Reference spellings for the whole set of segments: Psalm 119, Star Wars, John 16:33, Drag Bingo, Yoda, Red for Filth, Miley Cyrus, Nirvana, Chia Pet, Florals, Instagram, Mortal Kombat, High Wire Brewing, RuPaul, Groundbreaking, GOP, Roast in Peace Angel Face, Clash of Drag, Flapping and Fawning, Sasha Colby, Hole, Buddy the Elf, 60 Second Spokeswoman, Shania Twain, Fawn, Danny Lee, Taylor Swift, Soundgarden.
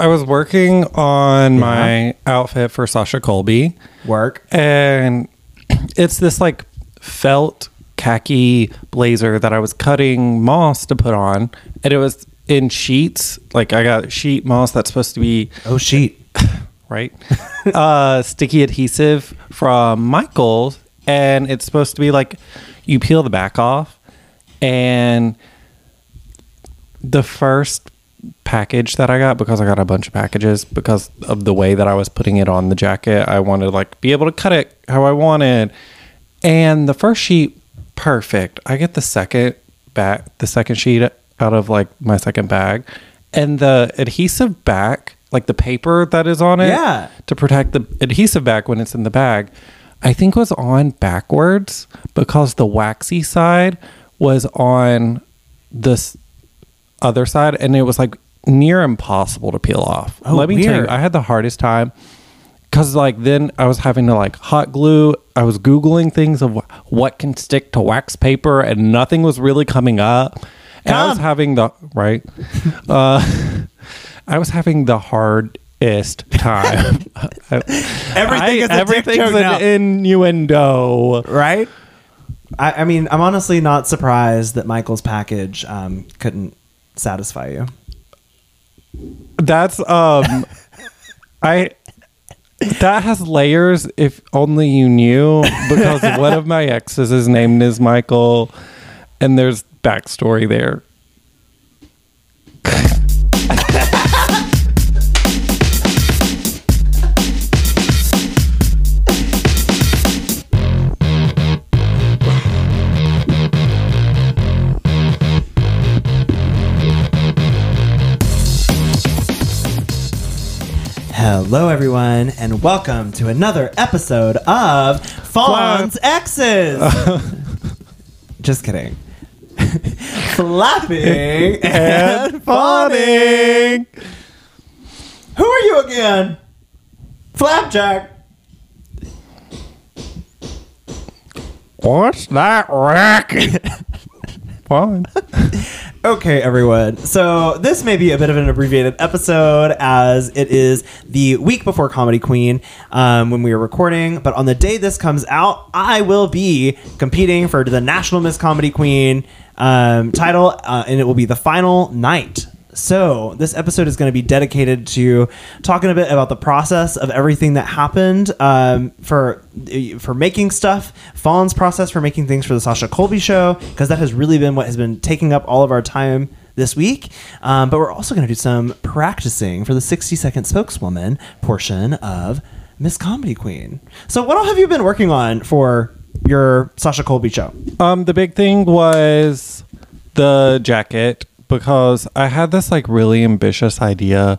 I was working on my outfit for Sasha Colby. And it's this like felt khaki blazer that I was cutting moss to put on. And it was in sheets. Like I got sheet moss that's supposed to be. Oh, sheet. Right. Sticky adhesive from Michael's. And it's supposed to be like you peel the back off. And the first package that I got, because I got a bunch of packages, because of the way that I was putting it on the jacket, I wanted to like be able to cut it how I wanted. And the first sheet, perfect. I get the second back, the second sheet out of like my second bag, and the adhesive back, like the paper that is on it, to protect the adhesive back when it's in the bag, I think was on backwards because the waxy side was on this other side, and it was like near impossible to peel off. Let me tell you, I had the hardest time because like then I was having to like hot glue. I was Googling things of what can stick to wax paper, and nothing was really coming up. And I was having the I was having the hardest time. Everything's an innuendo, right? I mean, I'm honestly not surprised that Michael's package couldn't satisfy you. That's that has layers if only you knew, because one of my exes is named is Michael, and there's backstory there. Hello, everyone, and welcome to another episode of Fawn's Exes. Just kidding. Flapping and Fawning. Who are you again? Flap Jack. What's that racket? Fawn. Okay, everyone. So this may be a bit of an abbreviated episode, as it is the week before Comedy Queen when we are recording. But on the day this comes out, I will be competing for the National Miss Comedy Queen title, and it will be the final night. So this episode is going to be dedicated to talking a bit about the process of everything that happened for making stuff, Fawn's process for making things for the Sasha Colby show, because that has really been what has been taking up all of our time this week. But we're also going to do some practicing for the 60-second spokeswoman portion of Miss Comedy Queen. So what all have you been working on for your Sasha Colby show? The big thing was the jacket, because I had this like really ambitious idea.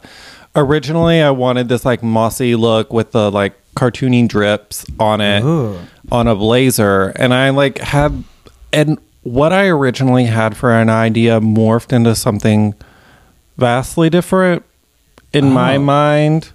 Originally, I wanted this like mossy look with the like cartoony drips on it. Ooh. On a blazer. And I like had, and what I originally had for an idea morphed into something vastly different in my mind,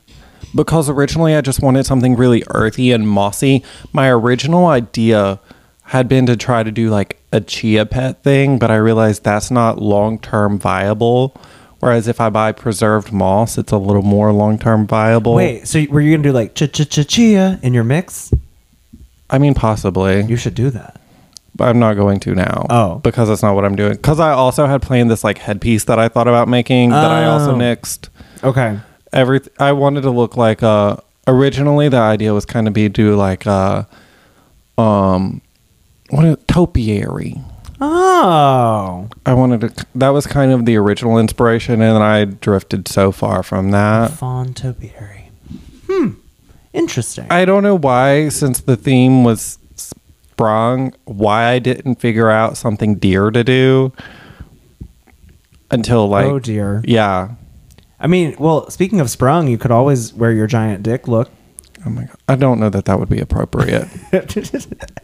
because originally I just wanted something really earthy and mossy. My original idea had been to try to do like a Chia Pet thing, but I realized that's not long-term viable. Whereas if I buy preserved moss, it's a little more long-term viable. Wait, so were you going to do like chia in your mix? I mean, possibly. You should do that. But I'm not going to now. Oh. Because that's not what I'm doing. Because I also had planned this like headpiece that I thought about making that I also nixed. Okay. I wanted to look like originally the idea was kind of do like Topiary. Oh. I wanted to... That was kind of the original inspiration, and I drifted so far from that. Fawn Topiary. Interesting. I don't know why, since the theme was sprung, why I didn't figure out something deer to do until like... Oh, dear. Yeah. I mean, well, speaking of sprung, you could always wear your giant dick look. Oh my God. I don't know that would be appropriate.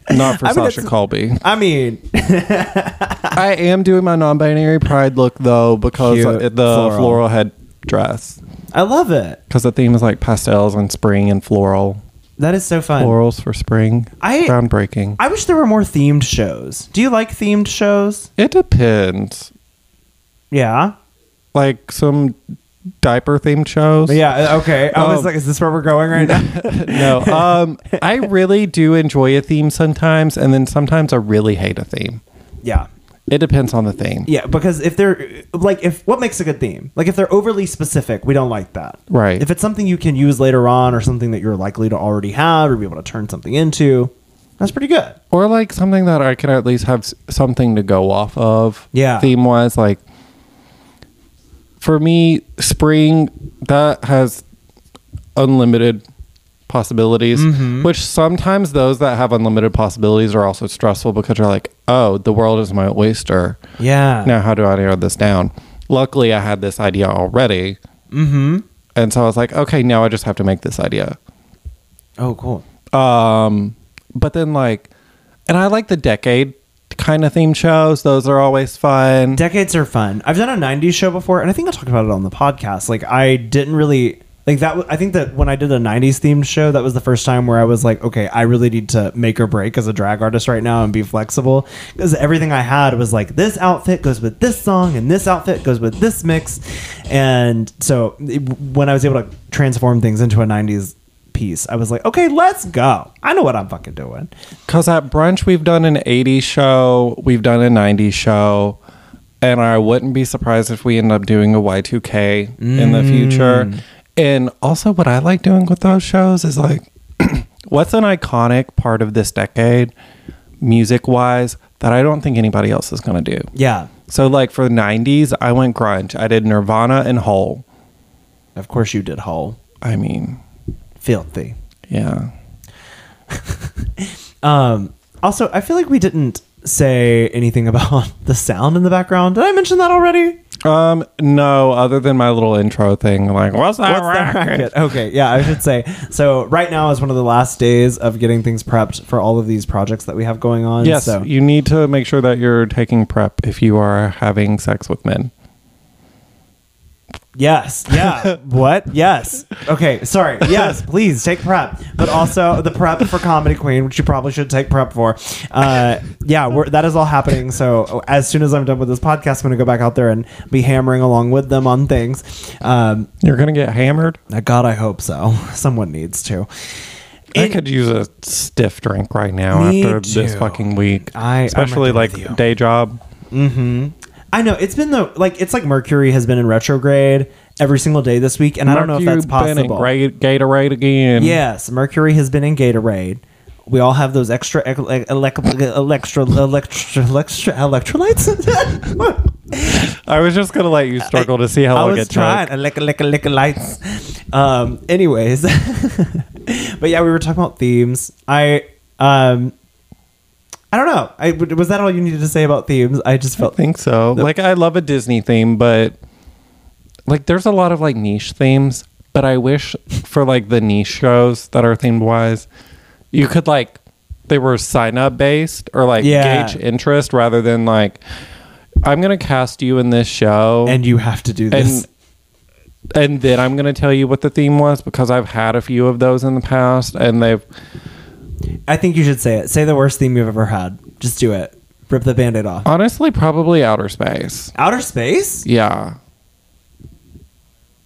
Not for Sasha Colby. I mean, I am doing my non-binary pride look though, because the floral head dress. I love it. Because the theme is like pastels and spring and floral. That is so fun. Florals for spring. Groundbreaking. I wish there were more themed shows. Do you like themed shows? It depends. Yeah. Like some diaper themed shows. Yeah, okay. I was like, is this where we're going right now? No. I really do enjoy a theme sometimes, and then sometimes I really hate a theme. Yeah. It depends on the theme. Yeah, because if they're like, if what makes a good theme? Like if they're overly specific, we don't like that. Right. If it's something you can use later on or something that you're likely to already have or be able to turn something into, that's pretty good. Or like something that I can at least have something to go off of. Yeah. Theme wise, like for me, spring, that has unlimited possibilities, mm-hmm. which sometimes those that have unlimited possibilities are also stressful because you're like, oh, the world is my oyster. Yeah. Now, how do I narrow this down? Luckily, I had this idea already. Mm-hmm. And so I was like, okay, now I just have to make this idea. Oh, cool. But then like, and I like the decade kind of themed shows. Those are always fun. Decades are fun. I've done a 90s show before, and I think I talked about it on the podcast. Like I didn't really... Like that, I think that when I did a 90s themed show, that was the first time where I was like, okay, I really need to make or break as a drag artist right now and be flexible, because everything I had was like, this outfit goes with this song and this outfit goes with this mix. And so when I was able to transform things into a 90s piece, I was like, okay, let's go. I know what I'm fucking doing. Because at brunch, we've done an 80s show. We've done a 90s show. And I wouldn't be surprised if we end up doing a Y2K in the future. And also what I like doing with those shows is like, what's an iconic part of this decade, music-wise, that I don't think anybody else is going to do? Yeah. So like for the 90s, I went grunge. I did Nirvana and Hole. Of course you did Hole. I mean... Filthy. Yeah. Also, I feel like we didn't say anything about the sound in the background. Did I mention that already? No, other than my little intro thing, like, what's that racket? Okay, yeah, I should say. So right now is one of the last days of getting things prepped for all of these projects that we have going on. Yes, so you need to make sure that you're taking prep if you are having sex with men. Yes. Yeah. What? Yes. Okay. Sorry. Yes. Please take prep, but also the prep for Comedy Queen, which you probably should take prep for. Yeah. That is all happening. So as soon as I'm done with this podcast, I'm going to go back out there and be hammering along with them on things. You're going to get hammered? God, I hope so. Someone needs to. I could use a stiff drink right now after this fucking week. Especially like day job. Mm-hmm. I know it's been like Mercury has been in retrograde every single day this week, and Mercury, I don't know if that's possible. Gatorade again. Yes, Mercury has been in Gatorade. We all have those extra electrolytes. I was just gonna let you struggle to see how I get drunk. Electrolytes. Anyways, but yeah, we were talking about themes. I don't know. Was that all you needed to say about themes? I think so. Like, I love a Disney theme, but like, there's a lot of like niche themes. But I wish for like the niche shows that are themed wise, you could like they were sign up based or like gauge interest rather than like, I'm gonna cast you in this show and you have to do this, and then I'm gonna tell you what the theme was, because I've had a few of those in the past and they've. I think you should say it. Say the worst theme you've ever had. Just do it. Rip the Band-Aid off. Honestly, probably outer space. Outer space? Yeah.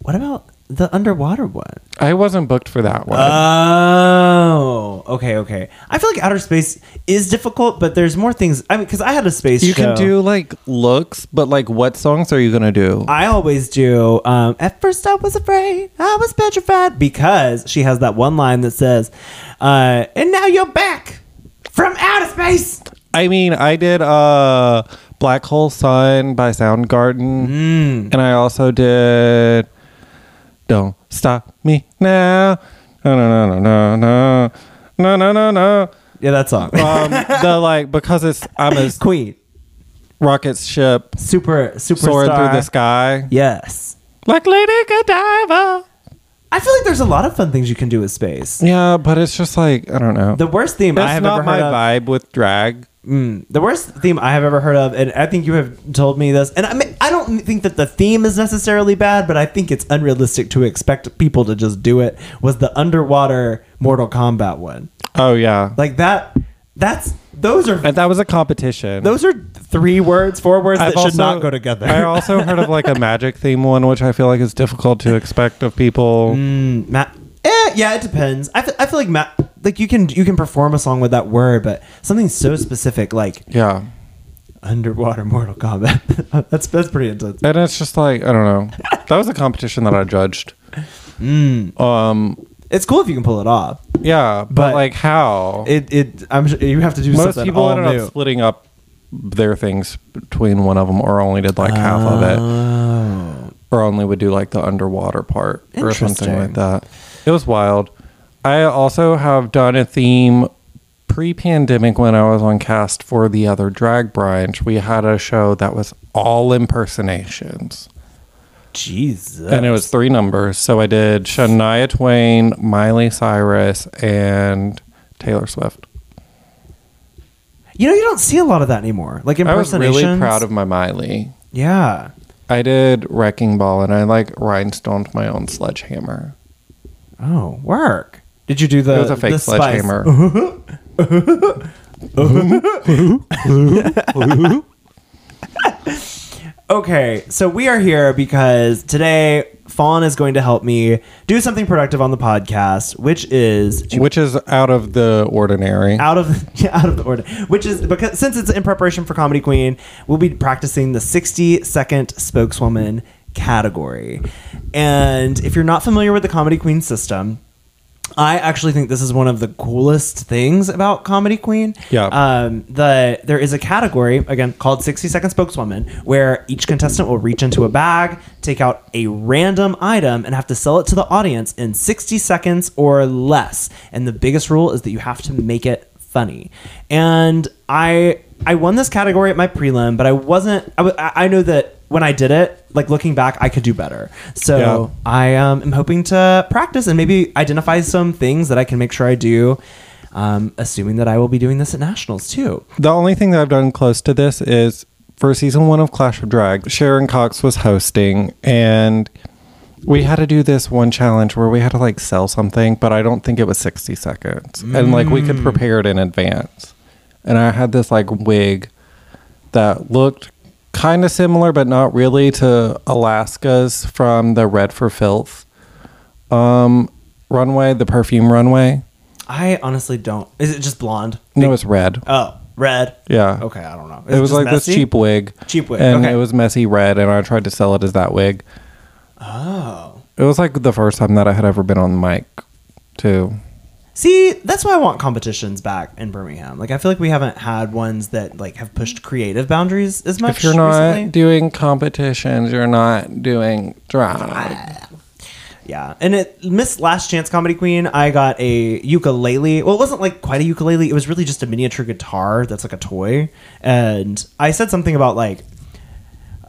What about the underwater one? I wasn't booked for that one. Oh. Okay. I feel like outer space is difficult, but there's more things. I mean, because I had a space show. You can do, like, looks, but, like, what songs are you going to do? I always do, at first I was afraid. I was petrified. Because she has that one line that says... and now you're back from outer space. I mean, I did Black Hole Sun by Soundgarden. And I also did Don't Stop Me Now. No. Yeah, that song. Because it's I'm a queen. Rocket ship. Super soaring through the sky. Yes. Like Lady Godiva. I feel like there's a lot of fun things you can do with space. Yeah, but it's just like, I don't know. The worst theme I have ever heard of. That's not my vibe with drag. The worst theme I have ever heard of, and I think you have told me this, and I mean, I don't think that the theme is necessarily bad, but I think it's unrealistic to expect people to just do it, was the underwater Mortal Kombat one. Oh, yeah. Like that, and that was a competition. Those are four words that should not go together. I also heard of like a magic theme one, which I feel like is difficult to expect of people. Yeah, it depends. I feel like you can perform a song with that word, but something so specific like underwater Mortal Kombat. that's pretty intense. And it's just like, I don't know. That was a competition that I judged. It's cool if you can pull it off. Yeah, but like how? I'm sure you have to do something. Most people ended up splitting up their things between one of them, or only did like half of it, or only would do like the underwater part or something like that. It was wild. I also have done a theme pre-pandemic when I was on cast for the other drag branch. We had a show that was all impersonations. Jesus. And it was 3 numbers. So I did Shania Twain, Miley Cyrus, and Taylor Swift. You know, you don't see a lot of that anymore. Like impersonations. I was really proud of my Miley. Yeah. I did Wrecking Ball, and I like rhinestoned my own sledgehammer. Oh, work. Did you do the... It was a fake sledgehammer. Okay, so we are here because today Fawn is going to help me do something productive on the podcast, which is out of the ordinary. Out of the ordinary. Which is, because since it's in preparation for Comedy Queen, we'll be practicing the 60-second spokeswoman category. And if you're not familiar with the Comedy Queen system, I actually think this is one of the coolest things about Comedy Queen. Yeah. There is a category, again, called 60 Second Spokeswoman, where each contestant will reach into a bag, take out a random item, and have to sell it to the audience in 60 seconds or less. And the biggest rule is that you have to make it funny. And I won this category at my prelim, but I wasn't... I know that when I did it, like looking back, I could do better. So yeah. I am hoping to practice and maybe identify some things that I can make sure I do, assuming that I will be doing this at Nationals too. The only thing that I've done close to this is for season 1 of Clash of Drag, Sharon Cox was hosting, and we had to do this one challenge where we had to like sell something, but I don't think it was 60 seconds. And like we could prepare it in advance. And I had this like wig that looked kind of similar, but not really, to Alaska's from the Red for Filth runway, the perfume runway. I honestly don't. Is it just blonde? No, it's red. Oh, red. Yeah. Okay, I don't know. It was like messy? This cheap wig. Cheap wig. And it was messy red, and I tried to sell it as that wig. Oh. It was like the first time that I had ever been on the mic, too. See, that's why I want competitions back in Birmingham. Like, I feel like we haven't had ones that like have pushed creative boundaries as much. If you're not recently doing competitions, you're not doing drag. Yeah, and it missed last chance Comedy Queen. I got a ukulele. Well, it wasn't like quite a ukulele. It was really just a miniature guitar that's like a toy. And I said something about like,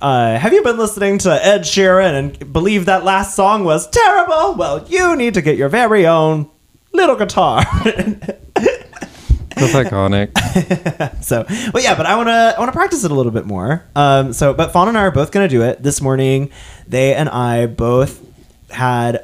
have you been listening to Ed Sheeran and believe that last song was terrible? Well, you need to get your very own little guitar. That's iconic. So, well, yeah, but I want to practice it a little bit more. But Fawn and I are both going to do it this morning. They and I both had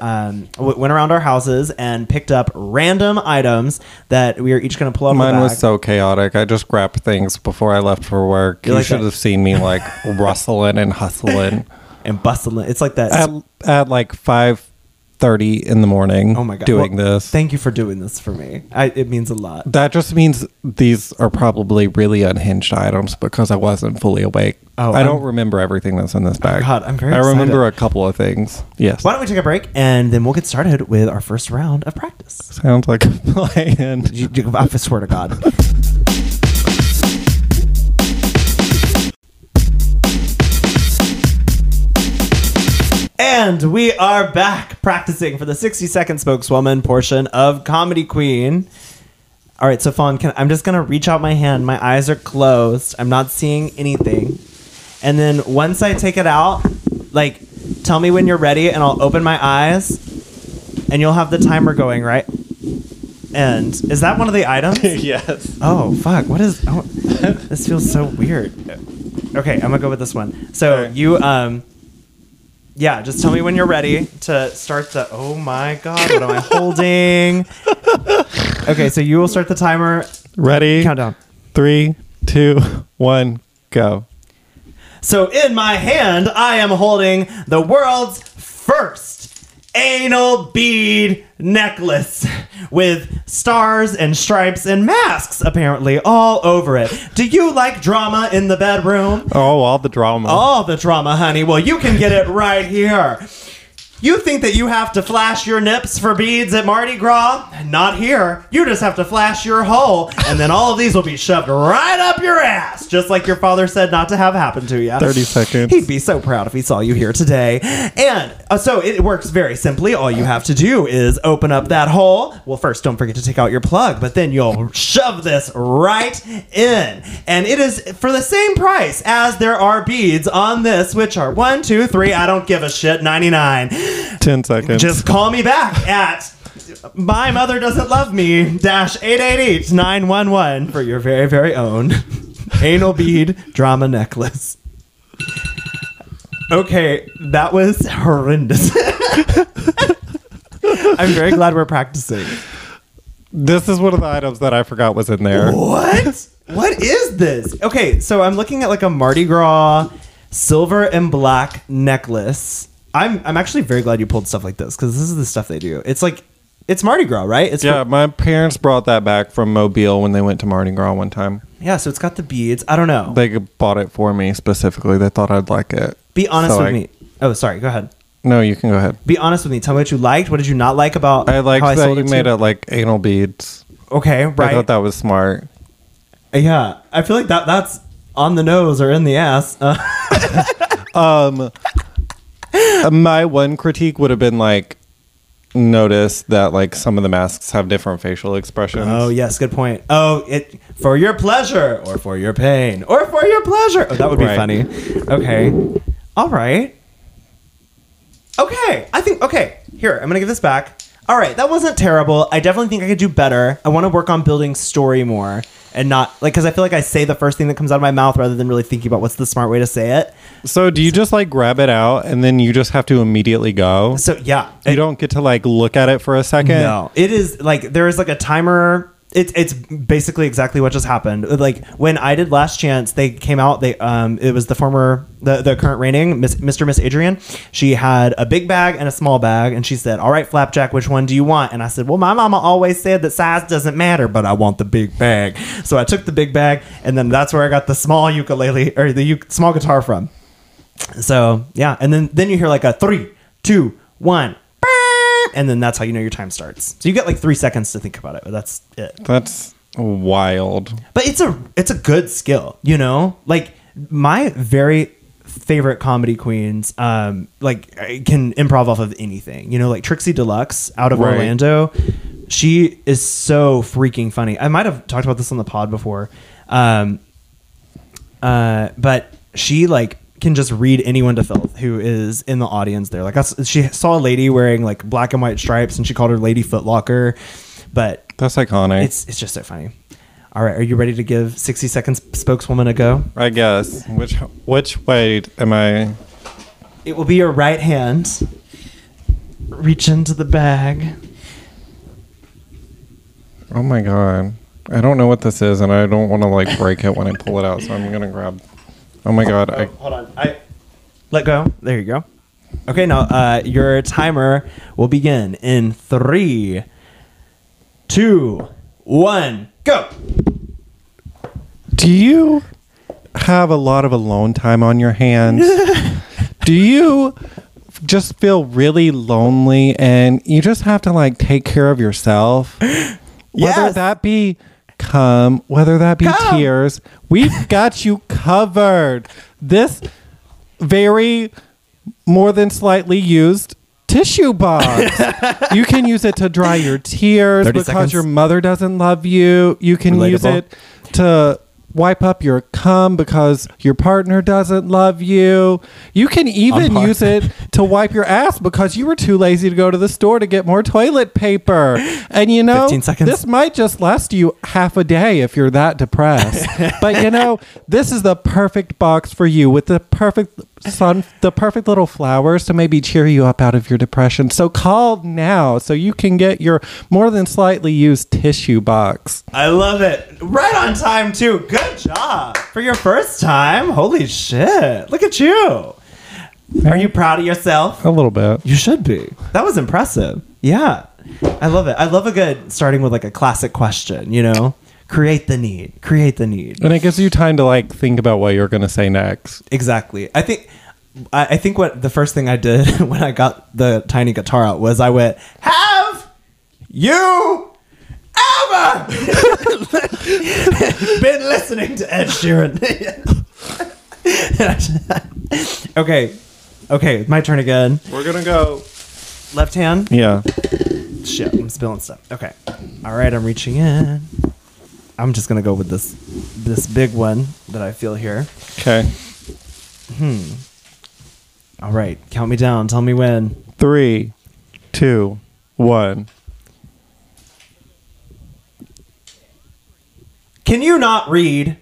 went around our houses and picked up random items that we are each going to pull out. Mine was so chaotic. I just grabbed things before I left for work. You should have seen me like rustling and hustling and bustling. It's like that at like 5:30 in the morning. Oh my God. Doing this. Thank you for doing this for me. It means a lot. That just means these are probably really unhinged items because I wasn't fully awake. Oh, I don't remember everything that's in this bag. God, I'm very excited. I remember a couple of things. Yes. Why don't we take a break and then we'll get started with our first round of practice. Sounds like a plan. I swear to God. And we are back practicing for the 60-second spokeswoman portion of Comedy Queen. All right, so Fawn, I'm just going to reach out my hand. My eyes are closed. I'm not seeing anything. And then once I take it out, like, tell me when you're ready, and I'll open my eyes, and you'll have the timer going, right? And is that one of the items? Yes. Oh, fuck. What is... Oh, this feels so weird. Okay, I'm going to go with this one. So you... Yeah, just tell me when you're ready to start the... Oh, my God. What am I holding? Okay, so you will start the timer. Ready? Countdown. 3, 2, 1, Go. So in my hand, I am holding the world's first anal bead necklace with stars and stripes and masks, apparently, all over it. Do you like drama in the bedroom? Oh, all the drama. All the drama, honey. Well, you can get it right here. You think that you have to flash your nips for beads at Mardi Gras? Not here. You just have to flash your hole, and then all of these will be shoved right up your ass, just like your father said not to have happen to you. 30 seconds. He'd be so proud if he saw you here today. And so it works very simply. All you have to do is open up that hole. Well, first, don't forget to take out your plug, but then you'll shove this right in. And it is for the same price as there are beads on this, which are 1, 2, 3, I don't give a shit, 99. 10 seconds. Just call me back at my mother doesn't love me -888-911 for your very, very own anal bead drama necklace. Okay, that was horrendous. I'm very glad we're practicing. This is one of the items that I forgot was in there. What? What is this? Okay, so I'm looking at like a Mardi Gras silver and black necklace. I'm actually very glad you pulled stuff like this, because this is the stuff they do. It's like, it's Mardi Gras, right? It's yeah, my parents brought that back from Mobile when they went to Mardi Gras one time. Yeah, so it's got the beads. I don't know. They bought it for me specifically. They thought I'd like it. Be honest with me. Oh, sorry. Go ahead. No, you can go ahead. Be honest with me. Tell me what you liked. What did you not like about how I sold it to you? I liked that you made it like anal beads. Okay, right. I thought that was smart. Yeah. I feel like that's on the nose or in the ass. My one critique would have been like, notice that like some of the masks have different facial expressions. Oh yes, good point. Oh, it for your pleasure or for your pain or for your pleasure. Oh, that would be funny. Okay, all right. Okay, I think okay. Here, I'm gonna give this back. All right, that wasn't terrible. I definitely think I could do better. I want to work on building story more. And not like, because I feel like I say the first thing that comes out of my mouth rather than really thinking about what's the smart way to say it. So do you just like grab it out and then you just have to immediately go? So yeah, you don't get to like look at it for a second. No, it is like there is like a timer. It's basically exactly what just happened. Like when I did Last Chance, they came out. They it was the current reigning Miss Adrian. She had a big bag and a small bag, and she said, "All right, Flapjack, which one do you want?" And I said, "Well, my mama always said that size doesn't matter, but I want the big bag." So I took the big bag, and then that's where I got the small ukulele or the small guitar from. So yeah, and then you hear like a 3, 2, 1. And then that's how you know your time starts. So you got like 3 seconds to think about it. But that's it. That's wild. But it's a good skill, you know? Like my very favorite comedy queens like can improv off of anything. You know, like Trixie Deluxe out of Orlando. She is so freaking funny. I might have talked about this on the pod before. But she like can just read anyone to filth who is in the audience there. Like she saw a lady wearing like black and white stripes and she called her Lady Footlocker. But that's iconic. It's just so funny. All right, are you ready to give 60 seconds spokeswoman a go? I guess. Which way am I? It will be your right hand. Reach into the bag. Oh my god. I don't know what this is and I don't want to like break it when I pull it out, so I'm going to grab. Oh my god. Hold on. I let go. There you go. Okay, now your timer will begin in 3, 2, 1, go. Do you have a lot of alone time on your hands? Do you just feel really lonely and you just have to like take care of yourself? Yes. Whether that be come, whether that be come. Tears, we've got you covered. This very more than slightly used tissue box. You can use it to dry your tears because your mother doesn't love you. You can use it to wipe up your cum because your partner doesn't love you. You can even use it to wipe your ass because you were too lazy to go to the store to get more toilet paper. And you know, this might just last you half a day if you're that depressed. But you know, this is the perfect box for you with the perfect sun, the perfect little flowers to maybe cheer you up out of your depression. So call now so you can get your more than slightly used tissue box. I love it. Right on time too. Good Good job for your first time. Holy shit. Look at you. Are you proud of yourself? A little bit. You should be. That was impressive. Yeah. I love it. I love a good starting with like a classic question, you know? Create the need. Create the need. And it gives you time to like think about what you're going to say next. Exactly. I think what the first thing I did when I got the tiny guitar out was I went, have you ever been listening to Ed Sheeran? Okay, my turn again. We're going to go left hand? Yeah. Shit, I'm spilling stuff. Okay. All right, I'm reaching in. I'm just going to go with this big one that I feel here. Okay. All right. Count me down. Tell me when. 3, 2, 1. Can you not read?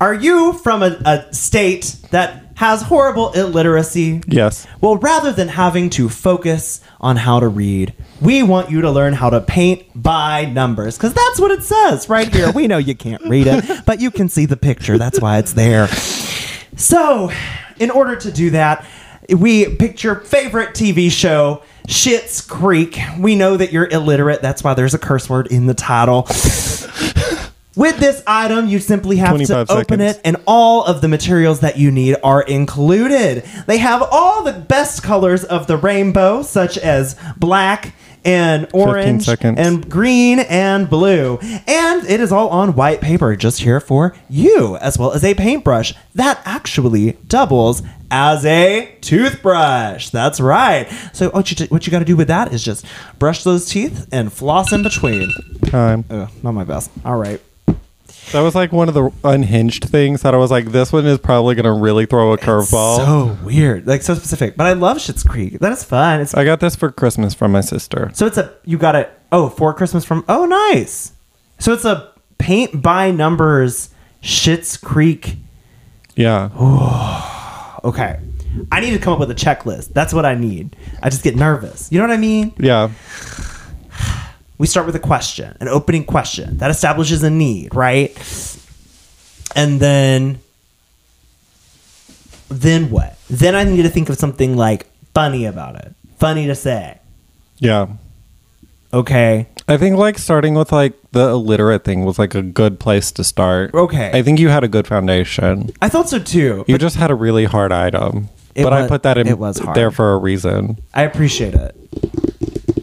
Are you from a state that has horrible illiteracy? Yes. Well, rather than having to focus on how to read, we want you to learn how to paint by numbers, because that's what it says right here. We know you can't read it, but you can see the picture. That's why it's there. So, in order to do that, we picked your favorite TV show, Schitt's Creek. We know that you're illiterate. That's why there's a curse word in the title. With this item, you simply have to open it, and all of the materials that you need are included. They have all the best colors of the rainbow, such as black and orange and green and blue. And it is all on white paper, just here for you, as well as a paintbrush that actually doubles as a toothbrush. That's right. So what you got to do with that is just brush those teeth and floss in between. Time. Oh, not my best. All right. That was like one of the unhinged things that I was like, this one is probably going to really throw a curveball. So weird. Like so specific. But I love Schitt's Creek. That is fun. I got this for Christmas from my sister. So you got it. Oh, for Christmas from. Oh, nice. So it's a paint by numbers Schitt's Creek. Yeah. Ooh, okay. I need to come up with a checklist. That's what I need. I just get nervous. You know what I mean? Yeah. We start with a question, an opening question that establishes a need, right? And then what? Then I need to think of something like funny about it. Funny to say. Yeah. Okay. I think like starting with like the illiterate thing was like a good place to start. Okay. I think you had a good foundation. I thought so too. You just had a really hard item. I put that in there for a reason. I appreciate it.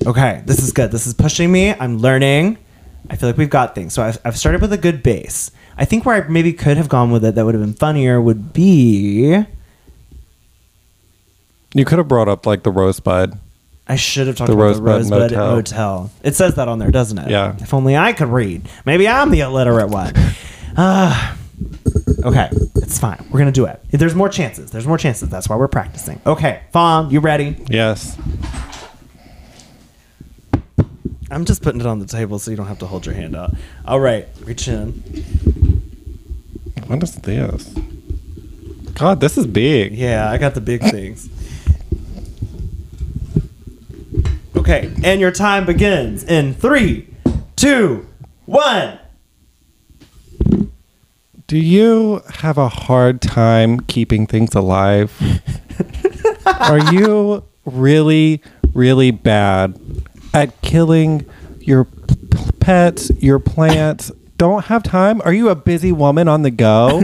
Okay, this is good. This is pushing me. I'm learning. I feel like we've got things. So I've started with a good base. I think where I maybe could have gone with it that would have been funnier would be... You could have brought up like the Rosebud. I should have talked about the Rosebud Motel. It says that on there, doesn't it? Yeah. If only I could read. Maybe I'm the illiterate one. Okay, it's fine. We're going to do it. There's more chances. There's more chances. That's why we're practicing. Okay, Fawn, you ready? Yes. I'm just putting it on the table so you don't have to hold your hand out. All right, reach in. What is this? God, this is big. Yeah, I got the big things. Okay, and your time begins in 3, 2, 1. Do you have a hard time keeping things alive? Are you really, really bad at killing your pets, your plants? Don't have time? Are you a busy woman on the go?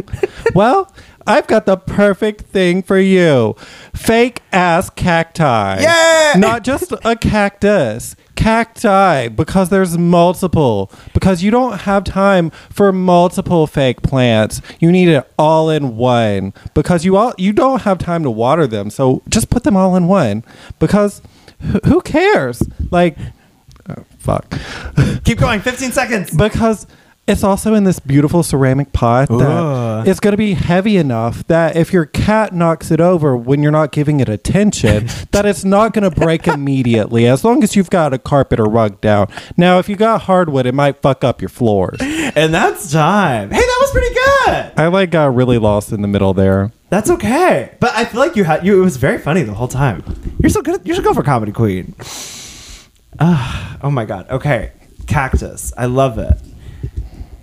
Well, I've got the perfect thing for you. Fake ass cacti. Yeah! Not just a cactus. Cacti, because there's multiple. Because you don't have time for multiple fake plants. You need it all in one. Because you don't have time to water them. So just put them all in one. Because who cares? Like, oh, fuck. Keep going. 15 seconds. Because it's also in this beautiful ceramic pot that it's going to be heavy enough that if your cat knocks it over when you're not giving it attention, that it's not going to break immediately, as long as you've got a carpet or rug down. Now, if you got hardwood, it might fuck up your floors. And that's time. Hey, that was pretty good. I like got really lost in the middle there. That's okay. But I feel like it was very funny the whole time. You're so good. You should go for Comedy Queen. Oh my God. Okay. Cactus. I love it.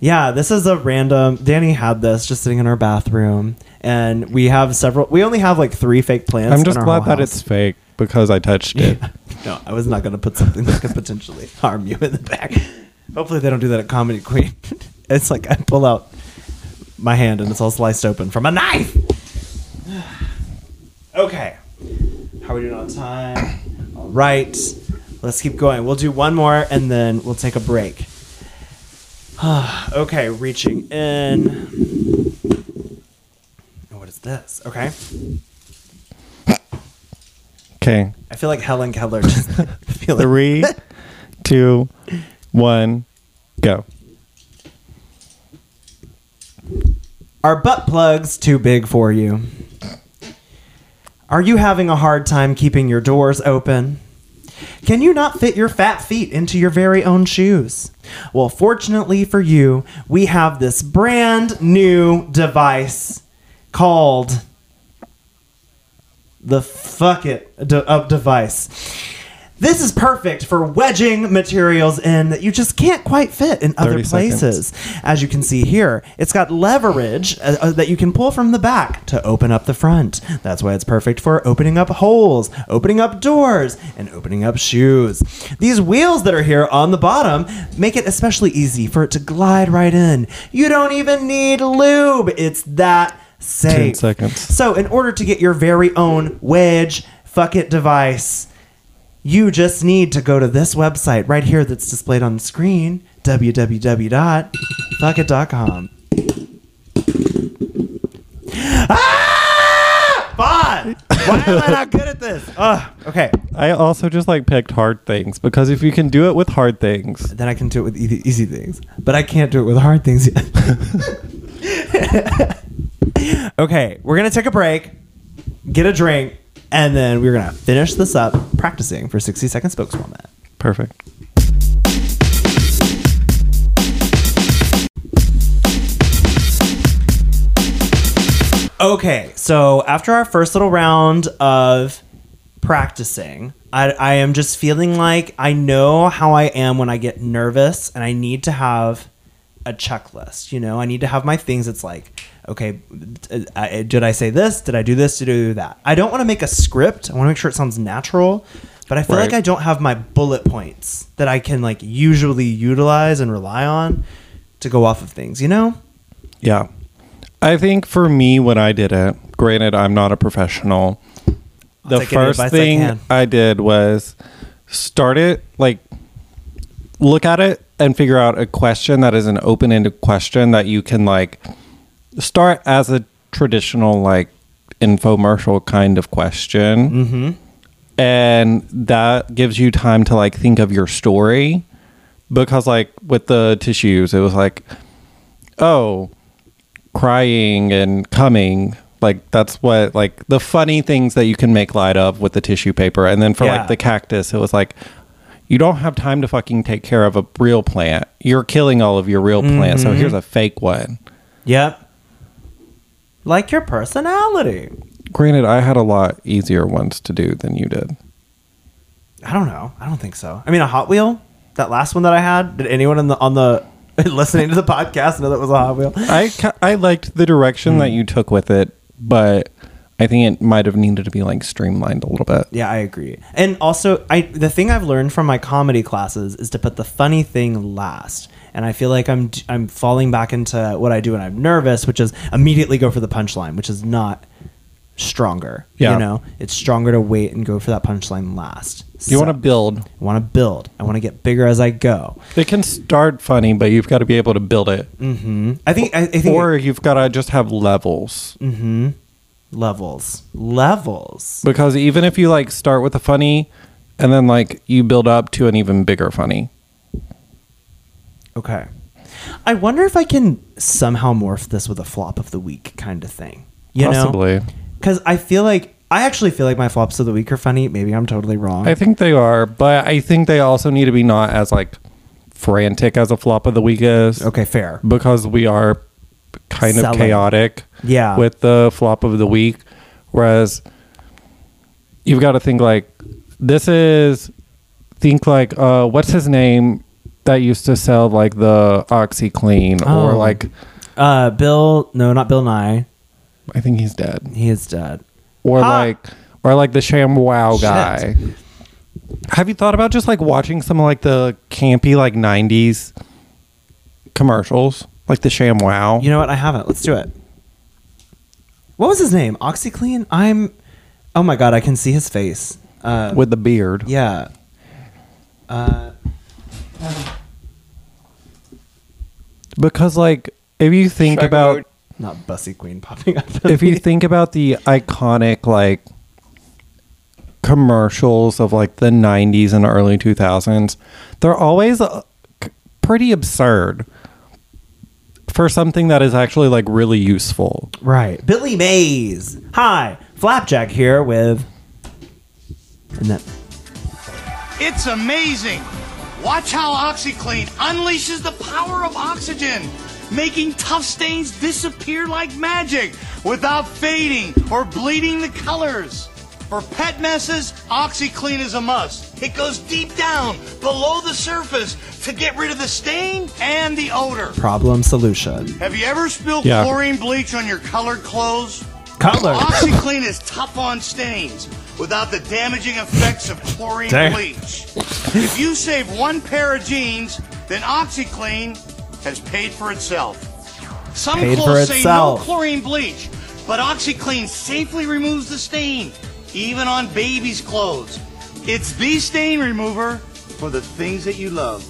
Yeah, this is a random... Danny had this just sitting in her bathroom, and we have several... We only have like 3 fake plants. I'm just glad that it's fake because I touched it. No, I was not going to put something that could potentially harm you in the back. Hopefully they don't do that at Comedy Queen. It's like I pull out my hand and it's all sliced open from a knife. Okay. How are we doing on time? All right. Let's keep going. We'll do one more and then we'll take a break. Okay, reaching in. What is this? Okay. Okay. I feel like Helen Keller. Just feel 3, 2, 1, go. Are butt plugs too big for you? Are you having a hard time keeping your doors open? Can you not fit your fat feet into your very own shoes? Well, fortunately for you, we have this brand new device called the Fuck It Up device. This is perfect for wedging materials in that you just can't quite fit in other places. As you can see here, it's got leverage that you can pull from the back to open up the front. That's why it's perfect for opening up holes, opening up doors, and opening up shoes. These wheels that are here on the bottom make it especially easy for it to glide right in. You don't even need lube. It's that safe. 10 seconds. So in order to get your very own wedge fuck it device, you just need to go to this website right here that's displayed on the screen, www.fuckit.com. Ah! Fawn! Why am I not good at this? Okay. I also just like picked hard things because if you can do it with hard things, then I can do it with easy things. But I can't do it with hard things yet. Okay, we're going to take a break, get a drink. And then we're going to finish this up practicing for 60-second spokeswoman. Perfect. Okay, so after our first little round of practicing, I am just feeling like I know how I am when I get nervous and I need to have a checklist. You know, I need to have my things. It's like, okay, did I say this? Did I do this? Did I do that? I don't want to make a script. I want to make sure it sounds natural, but I feel like I don't have my bullet points that I can like usually utilize and rely on to go off of things, you know? Yeah. I think for me, when I did it, granted, I'm not a professional. The first thing I did was start it, like look at it and figure out a question that is an open-ended question that you can like... start as a traditional like infomercial kind of question, mm-hmm. and that gives you time to like think of your story, because like with the tissues it was like, oh, crying and coming, like that's what like the funny things that you can make light of with the tissue paper. And then for like the cactus, it was like, you don't have time to fucking take care of a real plant, you're killing all of your real plants, so here's a fake one. Yep. Like your personality. Granted, I had a lot easier ones to do than you did. I don't know. I don't think so. I mean, a Hot Wheel, that last one that I had, did anyone on the listening to the podcast know that was a Hot Wheel? I liked the direction that you took with it, but I think it might have needed to be like streamlined a little bit. Yeah, I agree. And also, the thing I've learned from my comedy classes is to put the funny thing last. And I feel like I'm falling back into what I do when I'm nervous, which is immediately go for the punchline, which is not stronger. Yeah. You know, it's stronger to wait and go for that punchline last. You want to build. I want to build. I want to get bigger as I go. It can start funny, but you've got to be able to build it. Mm-hmm. I think you've got to just have levels. Mm-hmm. Levels. Because even if you like start with a funny, and then like you build up to an even bigger funny. Okay. I wonder if I can somehow morph this with a flop of the week kind of thing. You Possibly. Know? Because I actually feel like my flops of the week are funny. Maybe I'm totally wrong. I think they are, but I think they also need to be not as like frantic as a flop of the week is. Okay, fair. Because we are kind of chaotic with the flop of the week. Whereas you've got to think like, what's his name? that used to sell like the OxyClean or like not Bill Nye. I think he's dead. He is dead. Or like the Sham Wow guy. Have you thought about just like watching some of like the campy like 90s commercials? Like the Sham Wow? You know what? I haven't. Let's do it. What was his name? OxyClean? Oh my God, I can see his face. With the beard. Yeah. Because like if you think about not Bussy Queen popping up. If you think about the iconic like commercials of like the 90s and early 2000s, they're always pretty absurd for something that is actually like really useful. Right. Billy Mays. Hi, Flapjack here with It's amazing. Watch how OxyClean unleashes the power of oxygen, making tough stains disappear like magic without fading or bleeding the colors. For pet messes, OxyClean is a must. It goes deep down, below the surface, to get rid of the stain and the odor. Problem solution. Have you ever spilled chlorine bleach on your colored clothes? OxyClean is tough on stains without the damaging effects of chlorine bleach. If you save one pair of jeans, then OxyClean has paid for itself. Some clothes say no chlorine bleach, but OxyClean safely removes the stain, even on babies' clothes. It's the stain remover for the things that you love.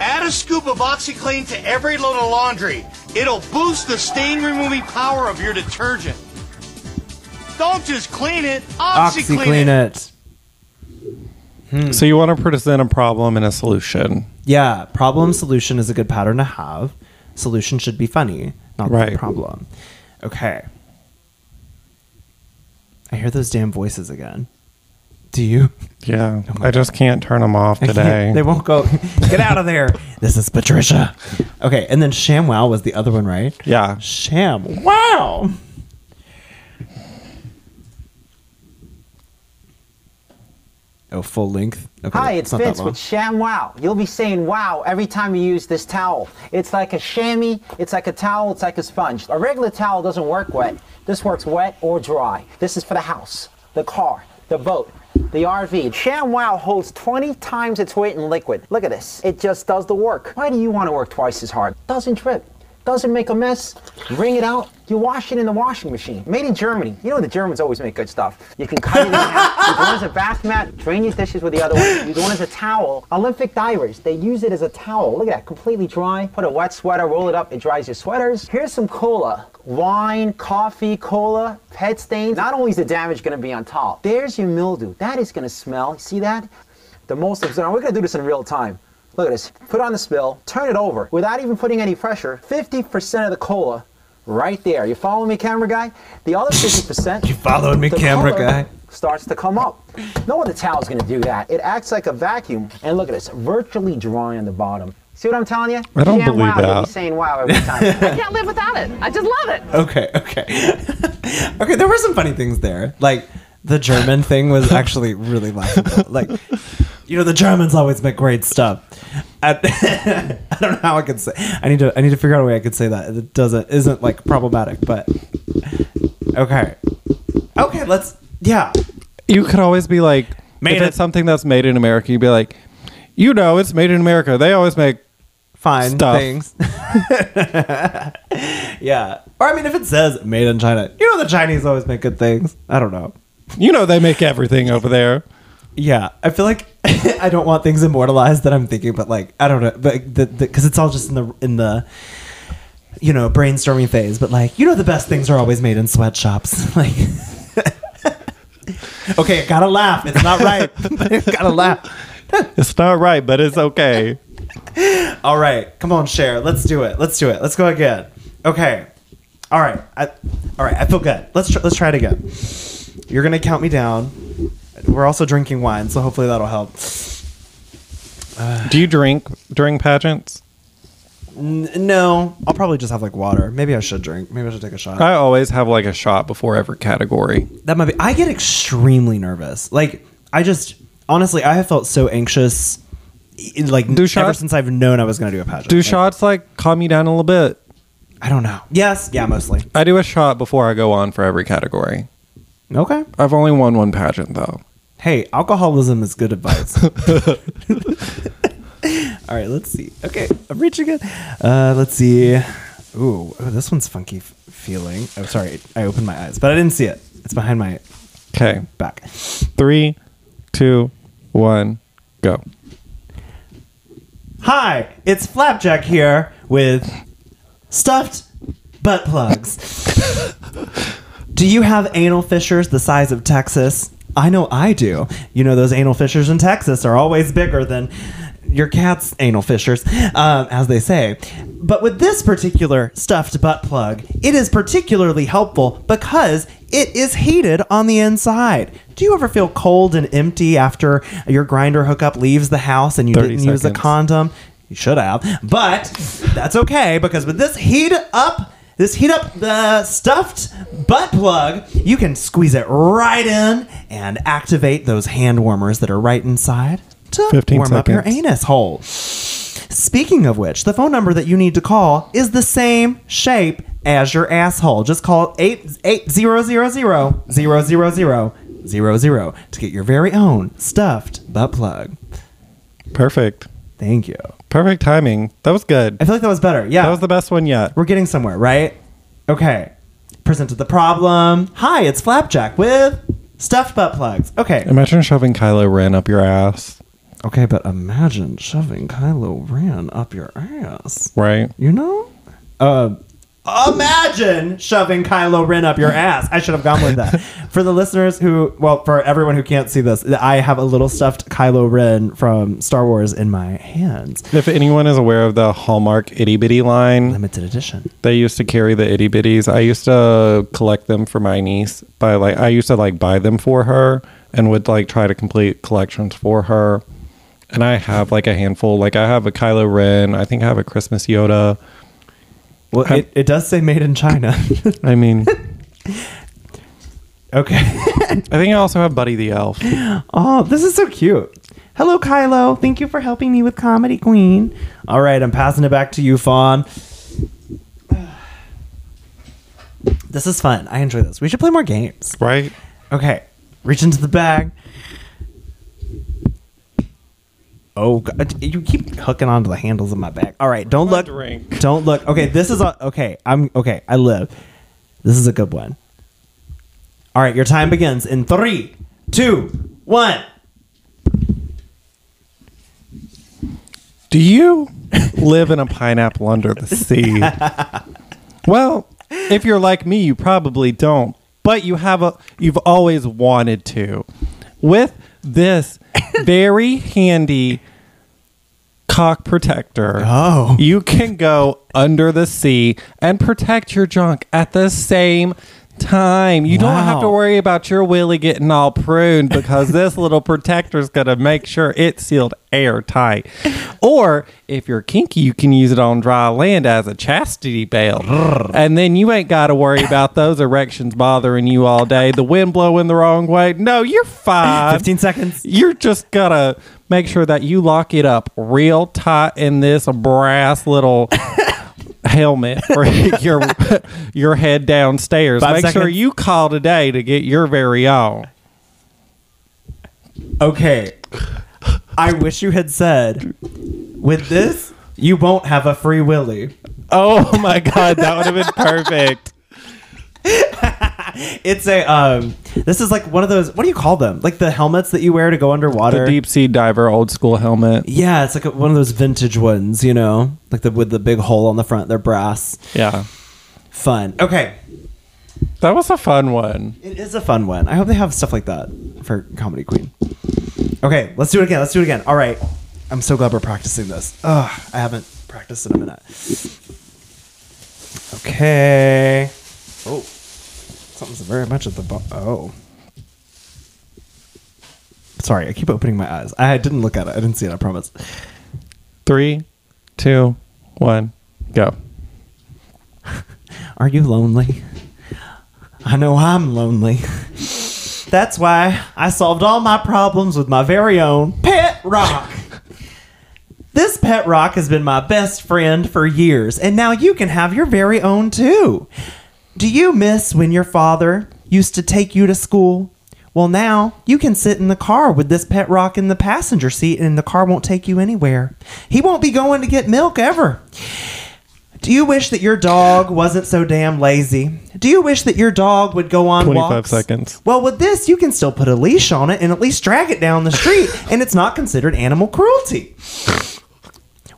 Add a scoop of OxyClean to every load of laundry. It'll boost the stain-removing power of your detergent. Don't just clean it, OxyClean it. So you want to present a problem and a solution. Yeah, problem-solution is a good pattern to have. Solution should be funny, not the problem. Okay. I hear those damn voices again. Do you? Yeah. Oh, I just can't turn them off today. They won't go. Get out of there. This is Patricia. Okay. And then Sham Wow was the other one, right? Yeah. Sham Wow. Oh, full length. Okay, hi, it's Fitz with Sham Wow. You'll be saying wow every time you use this towel. It's like a chamois. It's like a towel. It's like a sponge. A regular towel doesn't work wet. This works wet or dry. This is for the house, the car, the boat, the RV. Sham Wow holds 20 times its weight in liquid. Look at this. It just does the work. Why do you want to work twice as hard? Doesn't drip. Doesn't make a mess. Wring it out. You wash it in the washing machine. Made in Germany. You know the Germans always make good stuff. You can cut it in half. Use one as a bath mat. Drain your dishes with the other one. Use one as a towel. Olympic divers, they use it as a towel. Look at that. Completely dry. Put a wet sweater. Roll it up. It dries your sweaters. Here's some cola. Wine, coffee, cola, pet stains. Not only is the damage going to be on top. There's your mildew. That is going to smell. See that? The most absurd. We're going to do this in real time. Look at this. Put on the spill, turn it over without even putting any pressure. 50% of the cola right there. You following me, camera guy? The other 50%. You followed me, camera guy. Starts to come up. No other towel's going to do that. It acts like a vacuum. And look at this. Virtually dry on the bottom. See what I'm telling you? I don't believe that. You'll be saying wow every time. I can't live without it. I just love it. Okay, okay. Okay, there were some funny things there. Like, the German thing was actually really laughable. Like, you know, the Germans always make great stuff. I don't know how I could say. I need to figure out a way I could say that. It isn't like problematic, but okay. Okay, you could always be like, it's something that's made in America, you'd be like, you know, it's made in America. They always make fine things. Yeah. Or I mean, if it says made in China, you know the Chinese always make good things. I don't know. You know they make everything over there. Yeah, I feel like I don't want things immortalized that I'm thinking, but like I don't know, but because it's all just in the you know brainstorming phase. But like you know, the best things are always made in sweatshops. Like, okay, gotta laugh. It's not right, but it's gotta laugh. It's not right, but it's okay. All right, come on, Cher. Let's do it. Let's do it. Let's go again. Okay. All right. I feel good. Let's try it again. You're going to count me down. We're also drinking wine, so hopefully that'll help. Do you drink during pageants? No. I'll probably just have, like, water. Maybe I should drink. Maybe I should take a shot. I always have, like, a shot before every category. That might be... I get extremely nervous. Like, I just... Honestly, I have felt so anxious like ever since I've known I was going to do a pageant. Do shots like calm you down a little bit? I don't know. Yes. Yeah, mostly. I do a shot before I go on for every category. Okay. I've only won one pageant, though. Hey, alcoholism is good advice. All right, let's see. Okay, I'm reaching it. Let's see. Ooh, oh, this one's funky feeling. Oh, sorry. I opened my eyes, but I didn't see it. It's behind my back. 3, 2, 1, go. Hi, it's Flap Jack here with stuffed butt plugs. Do you have anal fissures the size of Texas? I know I do. You know, those anal fissures in Texas are always bigger than your cat's anal fissures, as they say. But with this particular stuffed butt plug, it is particularly helpful because it is heated on the inside. Do you ever feel cold and empty after your grinder hookup leaves the house and you didn't use a condom? You should have. But that's okay, because with this heat up the stuffed butt plug, you can squeeze it right in and activate those hand warmers that are right inside to warm up your anus hole. Speaking of which, the phone number that you need to call is the same shape as your asshole. Just call 880000000 to get your very own stuffed butt plug. Perfect. Thank you. Perfect timing. That was good. I feel like that was better. Yeah. That was the best one yet. We're getting somewhere, right? Okay. Presented the problem. Hi, it's Flapjack with stuffed butt plugs. Okay. Imagine shoving Kylo Ren up your ass. Okay, but imagine shoving Kylo Ren up your ass. Right. You know? Imagine shoving Kylo Ren up your ass. I should have gone with that. For the listeners who, well, for everyone who can't see this, I have a little stuffed Kylo Ren from Star Wars in my hands. If anyone is aware of the Hallmark Itty Bitty line, limited edition, they used to carry the Itty Bitties. I used to collect them for my niece, but like I used to like buy them for her and would like try to complete collections for her. And I have like a handful. Like I have a Kylo Ren. I think I have a Christmas Yoda. Well, it does say made in China. I mean. Okay. I think I also have Buddy the Elf. Oh, this is so cute. Hello, Kylo. Thank you for helping me with Comedy Queen. All right, I'm passing it back to you, Fawn. This is fun. I enjoy this. We should play more games. Right. Okay. Reach into the bag. Oh, God. You keep hooking onto the handles of my back. All right, don't look. Drink. Don't look. Okay, this is okay. I'm okay. I live. This is a good one. All right, your time begins in 3, 2, 1. Do you live in a pineapple under the sea? Well, if you're like me, you probably don't, but you've always wanted to. With this very handy cock protector, you can go under the sea and protect your junk at the same time. You don't have to worry about your willy getting all pruned, because this little protector is going to make sure it's sealed airtight. Or if you're kinky, you can use it on dry land as a chastity belt. And then you ain't got to worry about those erections bothering you all day. The wind blowing the wrong way. No, you're fine. 15 seconds. You're just going to make sure that you lock it up real tight in this brass little helmet for your head downstairs. 5 Make sure you call today to get your very own. Okay. I wish you had said, with this, you won't have a free willy. Oh my God, that would have been perfect. It's a this is like one of those, what do you call them, like the helmets that you wear to go underwater, the deep sea diver old school helmet. Yeah, it's like one of those vintage ones, you know, like with the big hole on the front. They're brass. Yeah, fun. Okay, that was a fun one. It is a fun one. I hope they have stuff like that for Comedy Queen. Okay, let's do it again. All right, I'm so glad we're practicing this. I haven't practiced in a minute. Okay. Oh, something's very much at the bottom. Oh. Sorry, I keep opening my eyes. I didn't look at it. I didn't see it, I promise. 3, 2, 1, go. Are you lonely? I know I'm lonely. That's why I solved all my problems with my very own pet rock. This pet rock has been my best friend for years, and now you can have your very own too. Do you miss when your father used to take you to school? Well, now you can sit in the car with this pet rock in the passenger seat, and the car won't take you anywhere. He won't be going to get milk ever. Do you wish that your dog wasn't so damn lazy? Do you wish that your dog would go on 25 walks? 25 seconds. Well, with this, you can still put a leash on it and at least drag it down the street, and it's not considered animal cruelty.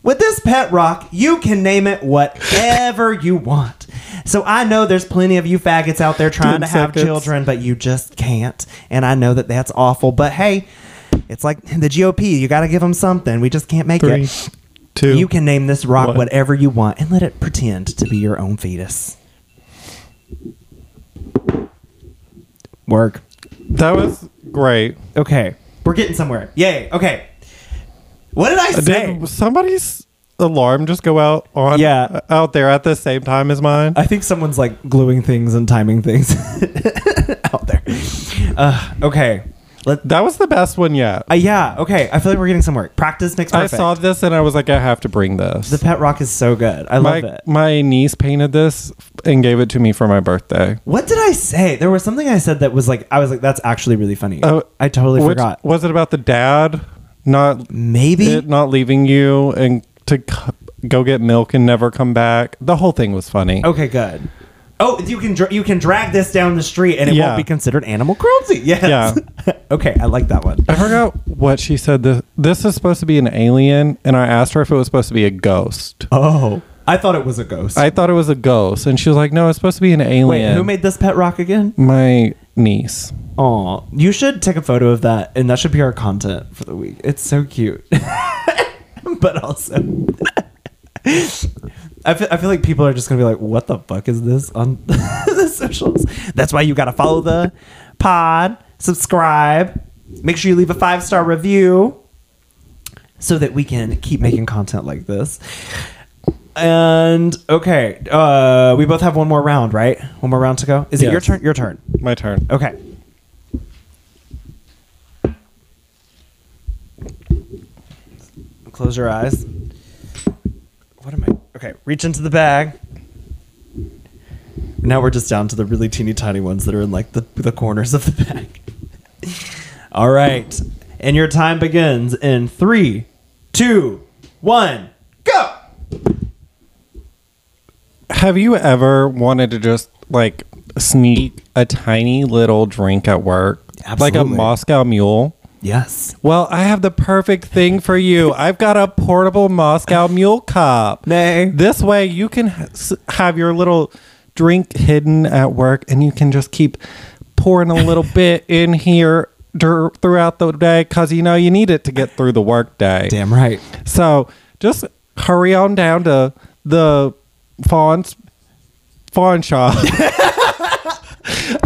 With this pet rock, you can name it whatever you want. So I know there's plenty of you faggots out there trying to have children, but you just can't. And I know that that's awful. But hey, it's like the GOP. You got to give them something. We just can't make it. Two, you can name this rock whatever you want and let it pretend to be your own fetus. Work. That was great. Okay. We're getting somewhere. Yay. Okay. What did I say? Did somebody's alarm just go out on out there at the same time as mine? I think someone's like gluing things and timing things out there. Okay. That was the best one yet. Yeah. Okay. I feel like we're getting somewhere. Practice makes perfect. I saw this and I was like, I have to bring this. The pet rock is so good. I love it. My niece painted this and gave it to me for my birthday. What did I say? There was something I said that was like, I was like, that's actually really funny. I totally forgot. Was it about the dad not leaving you and to go get milk and never come back? The whole thing was funny. Okay. Good. Oh, you can drag this down the street and it won't be considered animal cruelty. Yes. Yeah. Okay, I like that one. I forgot what she said. This is supposed to be an alien, and I asked her if it was supposed to be a ghost. Oh, I thought it was a ghost. And she was like, no, it's supposed to be an alien. Wait, who made this pet rock again? My niece. Aw, you should take a photo of that, and that should be our content for the week. It's so cute. But also... I feel like people are just going to be like, what the fuck is this on the socials? That's why you got to follow the pod, subscribe, make sure you leave a 5-star review so that we can keep making content like this. And okay, we both have one more round, right? One more round to go. Is it your turn? Your turn. My turn. Okay. Close your eyes. What am I... Okay, reach into the bag. Now we're just down to the really teeny tiny ones that are in like the corners of the bag. All right. And your time begins in 3, 2, 1, go. Have you ever wanted to just like sneak a tiny little drink at work? Absolutely. Like a Moscow Mule? Yes. Well, I have the perfect thing for you. I've got a portable Moscow Mule cup. Nay. This way you can have your little drink hidden at work, and you can just keep pouring a little bit in here throughout the day because, you know, you need it to get through the work day. Damn right. So just hurry on down to the Fawn shop.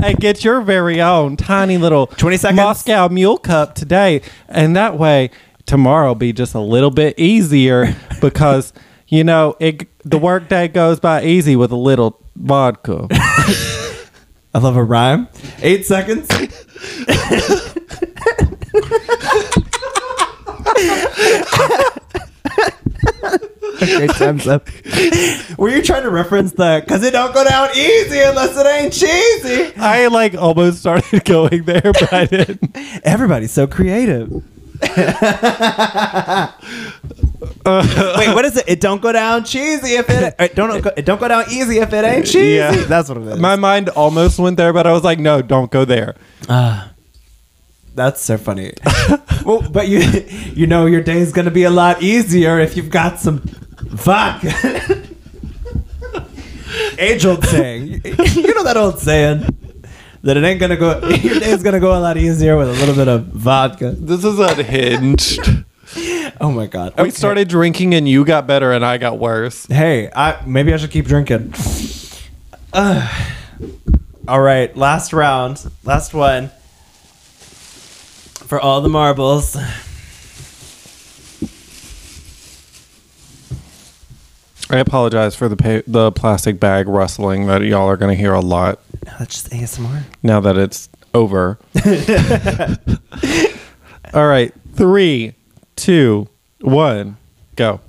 And get your very own tiny little 20 seconds Moscow Mule cup today. And that way, tomorrow will be just a little bit easier because, you know, the workday goes by easy with a little vodka. I love a rhyme. 8 seconds. Okay, time's up. Were you trying to reference that? Because it don't go down easy unless it ain't cheesy. I like almost started going there, but I didn't. Everybody's so creative. Wait, what is it? It don't go down cheesy if it don't go down easy if it ain't cheesy. Yeah, that's what it is. My mind almost went there, but I was like, no, don't go there. That's so funny. Well, but you know your day is gonna be a lot easier if you've got some vodka. Age-old saying. You know that old saying that it ain't gonna go. Your day is gonna go a lot easier with a little bit of vodka. This is unhinged. Oh my god! Okay. We started drinking and you got better and I got worse. Hey, maybe I should keep drinking. All right, last round, last one. For all the marbles. I apologize for the plastic bag rustling that y'all are going to hear a lot. No, that's just ASMR. Now that it's over. All right. 3, 2, 1, Go.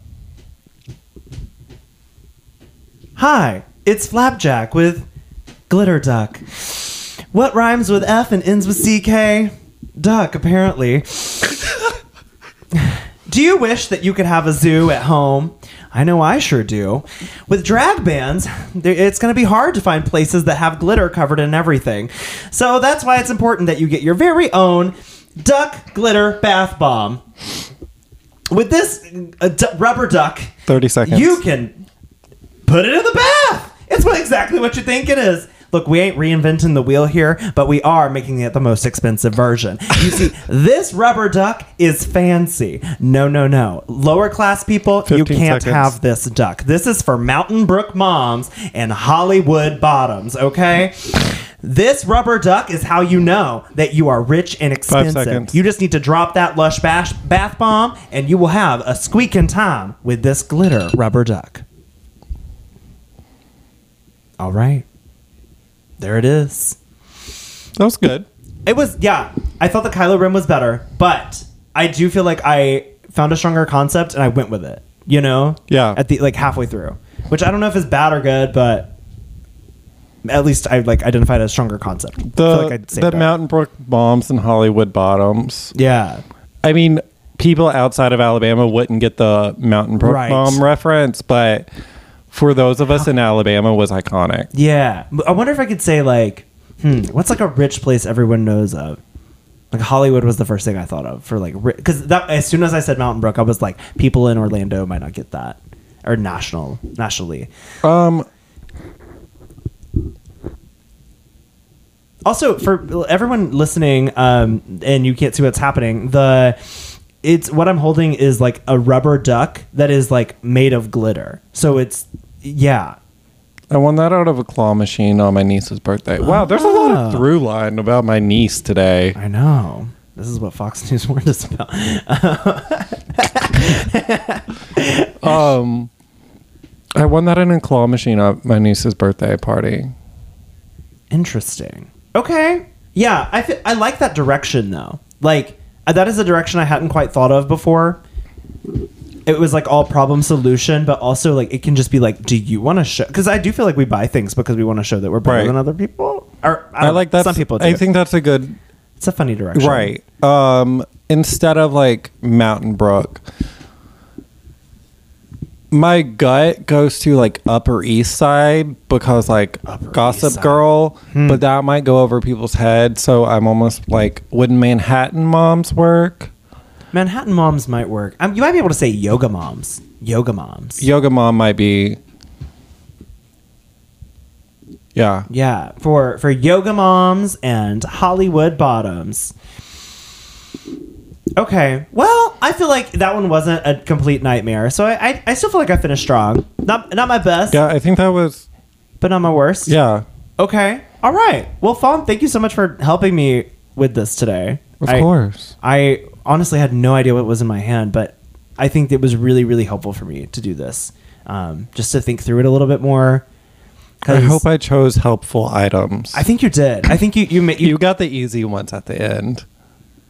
Hi, it's Flap Jack with Glitter Duck. What rhymes with F and ends with CK? Duck, apparently. Do you wish that you could have a zoo at home? I know I sure do. With drag bands, it's going to be hard to find places that have glitter covered in everything. So that's why it's important that you get your very own duck glitter bath bomb. With this rubber duck, 30 seconds. You can put it in the bath. It's exactly what you think it is. Look, we ain't reinventing the wheel here, but we are making it the most expensive version. You see, this rubber duck is fancy. No, no, no. Lower class people, you can't have this duck. This is for Mountain Brook moms and Hollywood bottoms, okay? This rubber duck is how you know that you are rich and expensive. You just need to drop that lush bath bomb, and you will have a squeaking time with this glitter rubber duck. All right. There it is. That was good. It was, yeah. I thought the Kylo Ren was better, but I do feel like I found a stronger concept and I went with it, you know? Yeah. At the halfway through, which I don't know if is bad or good, but at least I identified a stronger concept. The Mountain Brook moms and Hollywood bottoms. Yeah. I mean, people outside of Alabama wouldn't get the Mountain Brook mom reference, but for those of us in Alabama, was iconic. Yeah. I wonder if I could say, what's a rich place everyone knows of? Hollywood was the first thing I thought of for because as soon as I said Mountain Brook, I was like, people in Orlando might not get that, or nationally. Also, for everyone listening, and you can't see what's happening, it's what I'm holding is a rubber duck that is made of glitter. So it's, yeah. I won that out of a claw machine on my niece's birthday. Wow, there's a lot of through line about my niece today. I know. This is what Fox News warned us about. I won that in a claw machine at my niece's birthday party. Interesting. Okay. Yeah, I like that direction though. That is a direction I hadn't quite thought of before. It was all problem solution, but also it can just be do you want to show? Because I do feel we buy things because we want to show that we're better than other people. Or I like that. Some people do. I think that's a good. It's a funny direction, right? Instead of Mountain Brook, my gut goes to Upper East Side because Gossip Girl, but that might go over people's heads. So I'm almost would Manhattan moms work? Manhattan moms might work. You might be able to say yoga moms. Yoga moms. Yoga mom might be. Yeah. Yeah. For yoga moms and Hollywood bottoms. Okay. Well, I feel like that one wasn't a complete nightmare. So I still feel like I finished strong. Not my best. Yeah, I think that was. But not my worst. Yeah. Okay. All right. Well, Fawn, thank you so much for helping me with this today. Of course. I honestly had no idea what was in my hand, but I think it was really, really helpful for me to do this. Just to think through it a little bit more. I hope I chose helpful items. I think you did. I think you got the easy ones at the end.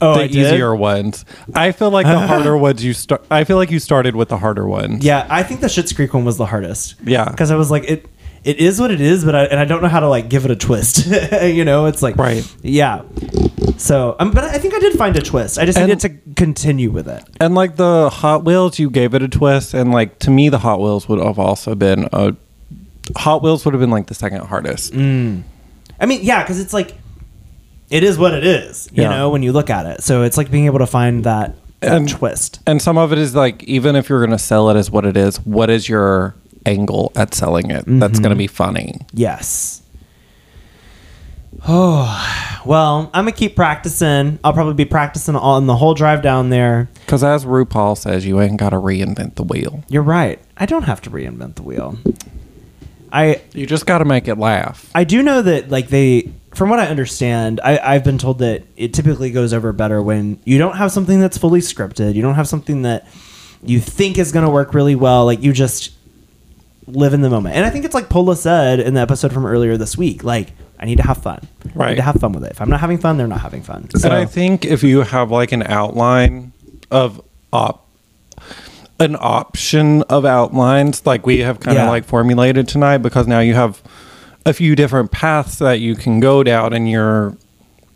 Oh, the easier ones. I feel like the harder ones I feel like you started with the harder ones. Yeah, I think the Schitt's Creek one was the hardest. Yeah, because I was like, it is what it is, but I don't know how to give it a twist. You know, it's right. Yeah. So, but I think I did find a twist. I just needed to continue with it. And the Hot Wheels, you gave it a twist, and to me, the Hot Wheels would have also been the second hardest. Mm. I mean, yeah, because it's it is what it is, you know, when you look at it. So it's being able to find that twist. And some of it is even if you're going to sell it as what it is, what is your angle at selling it? Mm-hmm. That's going to be funny. Yes. Oh, well, I'm going to keep practicing. I'll probably be practicing on the whole drive down there. Because as RuPaul says, you ain't got to reinvent the wheel. You're right. I don't have to reinvent the wheel. You just got to make it laugh. I do know that they... From what I understand, I've been told that it typically goes over better when you don't have something that's fully scripted. You don't have something that you think is going to work really well. You just live in the moment. And I think it's Paula said in the episode from earlier this week, I need to have fun. Right. I need to have fun with it. If I'm not having fun, they're not having fun. So. And I think if you have an outline of an option of outlines like we have kind of like formulated tonight, because now you have a few different paths that you can go down, and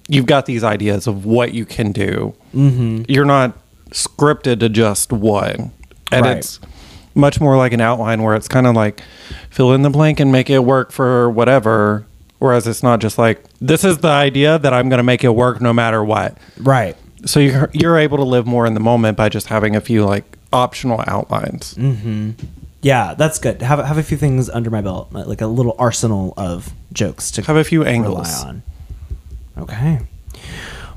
you've got these ideas of what you can do. Mm-hmm. You're not scripted to just one, and it's much more like an outline where it's kind of like fill in the blank and make it work for whatever. Whereas it's not just like, this is the idea that I'm going to make it work no matter what. Right. So you're able to live more in the moment by just having a few like optional outlines. Mm-hmm. Yeah, that's good. Have a few things under my belt, like a little arsenal of jokes to have a few angles rely on. Okay.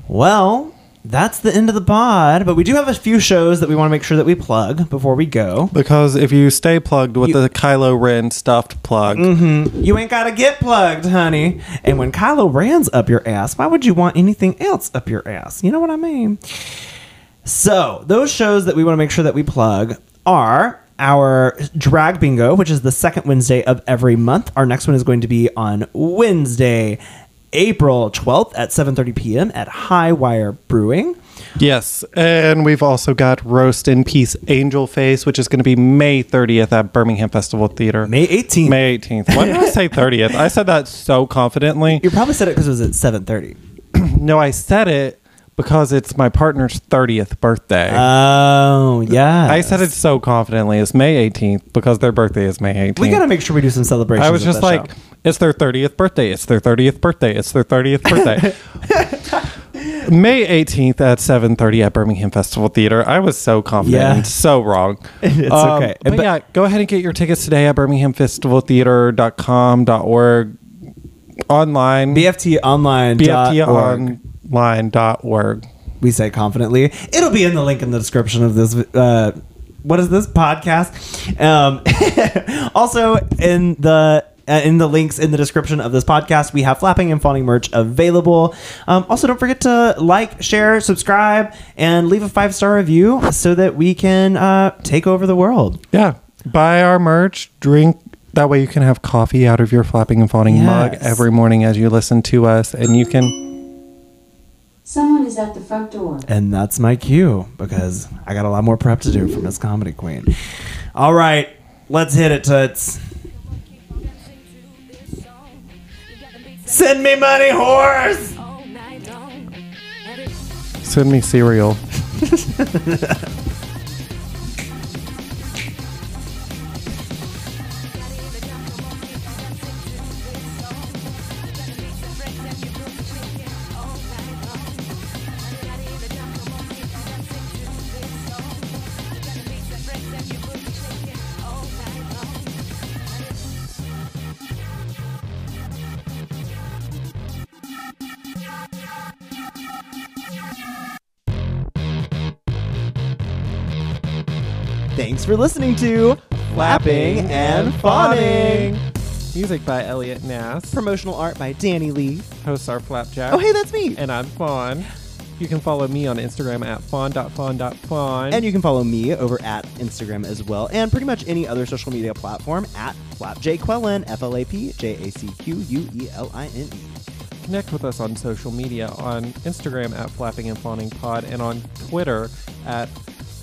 Well, that's the end of the pod, but we do have a few shows that we want to make sure that we plug before we go. Because if you stay plugged with the Kylo Ren stuffed plug, mm-hmm, you ain't got to get plugged, honey. And when Kylo Ren's up your ass, why would you want anything else up your ass? You know what I mean? So those shows that we want to make sure that we plug are our drag bingo, which is the second Wednesday of every month. Our next one is going to be on Wednesday, April 12th at 7:30 p.m. at High Wire Brewing. Yes, and we've also got Roast in Peace Angel Face, which is going to be May 30th at Birmingham Festival Theater. May 18th. Why did I say 30th? I said that so confidently. You probably said it because it was at 7:30. No, I said it because it's my partner's 30th birthday. Oh, yeah. I said it so confidently. It's May 18th because their birthday is May 18th. We got to make sure we do some celebrations. I was just like, it's their 30th birthday. It's their 30th birthday. It's their 30th birthday. May 18th at 7:30 at Birmingham Festival Theater. I was so confident and so wrong. It's okay. But yeah, go ahead and get your tickets today at birminghamfestivaltheater.com.org. Online. BFTonline.org. We say confidently. It'll be in the link in the description of this what is this podcast? Also in the links in the description of this podcast, we have Flapping and Fawning merch available. Also, don't forget to like, share, subscribe, and leave a 5-star review so that we can take over the world. Yeah. Buy our merch, drink. That way you can have coffee out of your Flapping and Fawning mug every morning as you listen to us, and you can... Someone is at the front door. And that's my cue, because I got a lot more prep to do for Miss Comedy Queen. All right, let's hit it, toots. Send me money, whores! Send me cereal. Thanks for listening to Flapping and Fawning. Music by Elliot Nass. Promotional art by Danny Lee. Hosts are Flap Jack. Oh, hey, that's me. And I'm Fawn. You can follow me on Instagram at fawn.fawn.fawn. And you can follow me over at Instagram as well, and pretty much any other social media platform at FlapJQuellin, FlapJaqueline. Connect with us on social media on Instagram at Flapping and Fawning Pod, and on Twitter at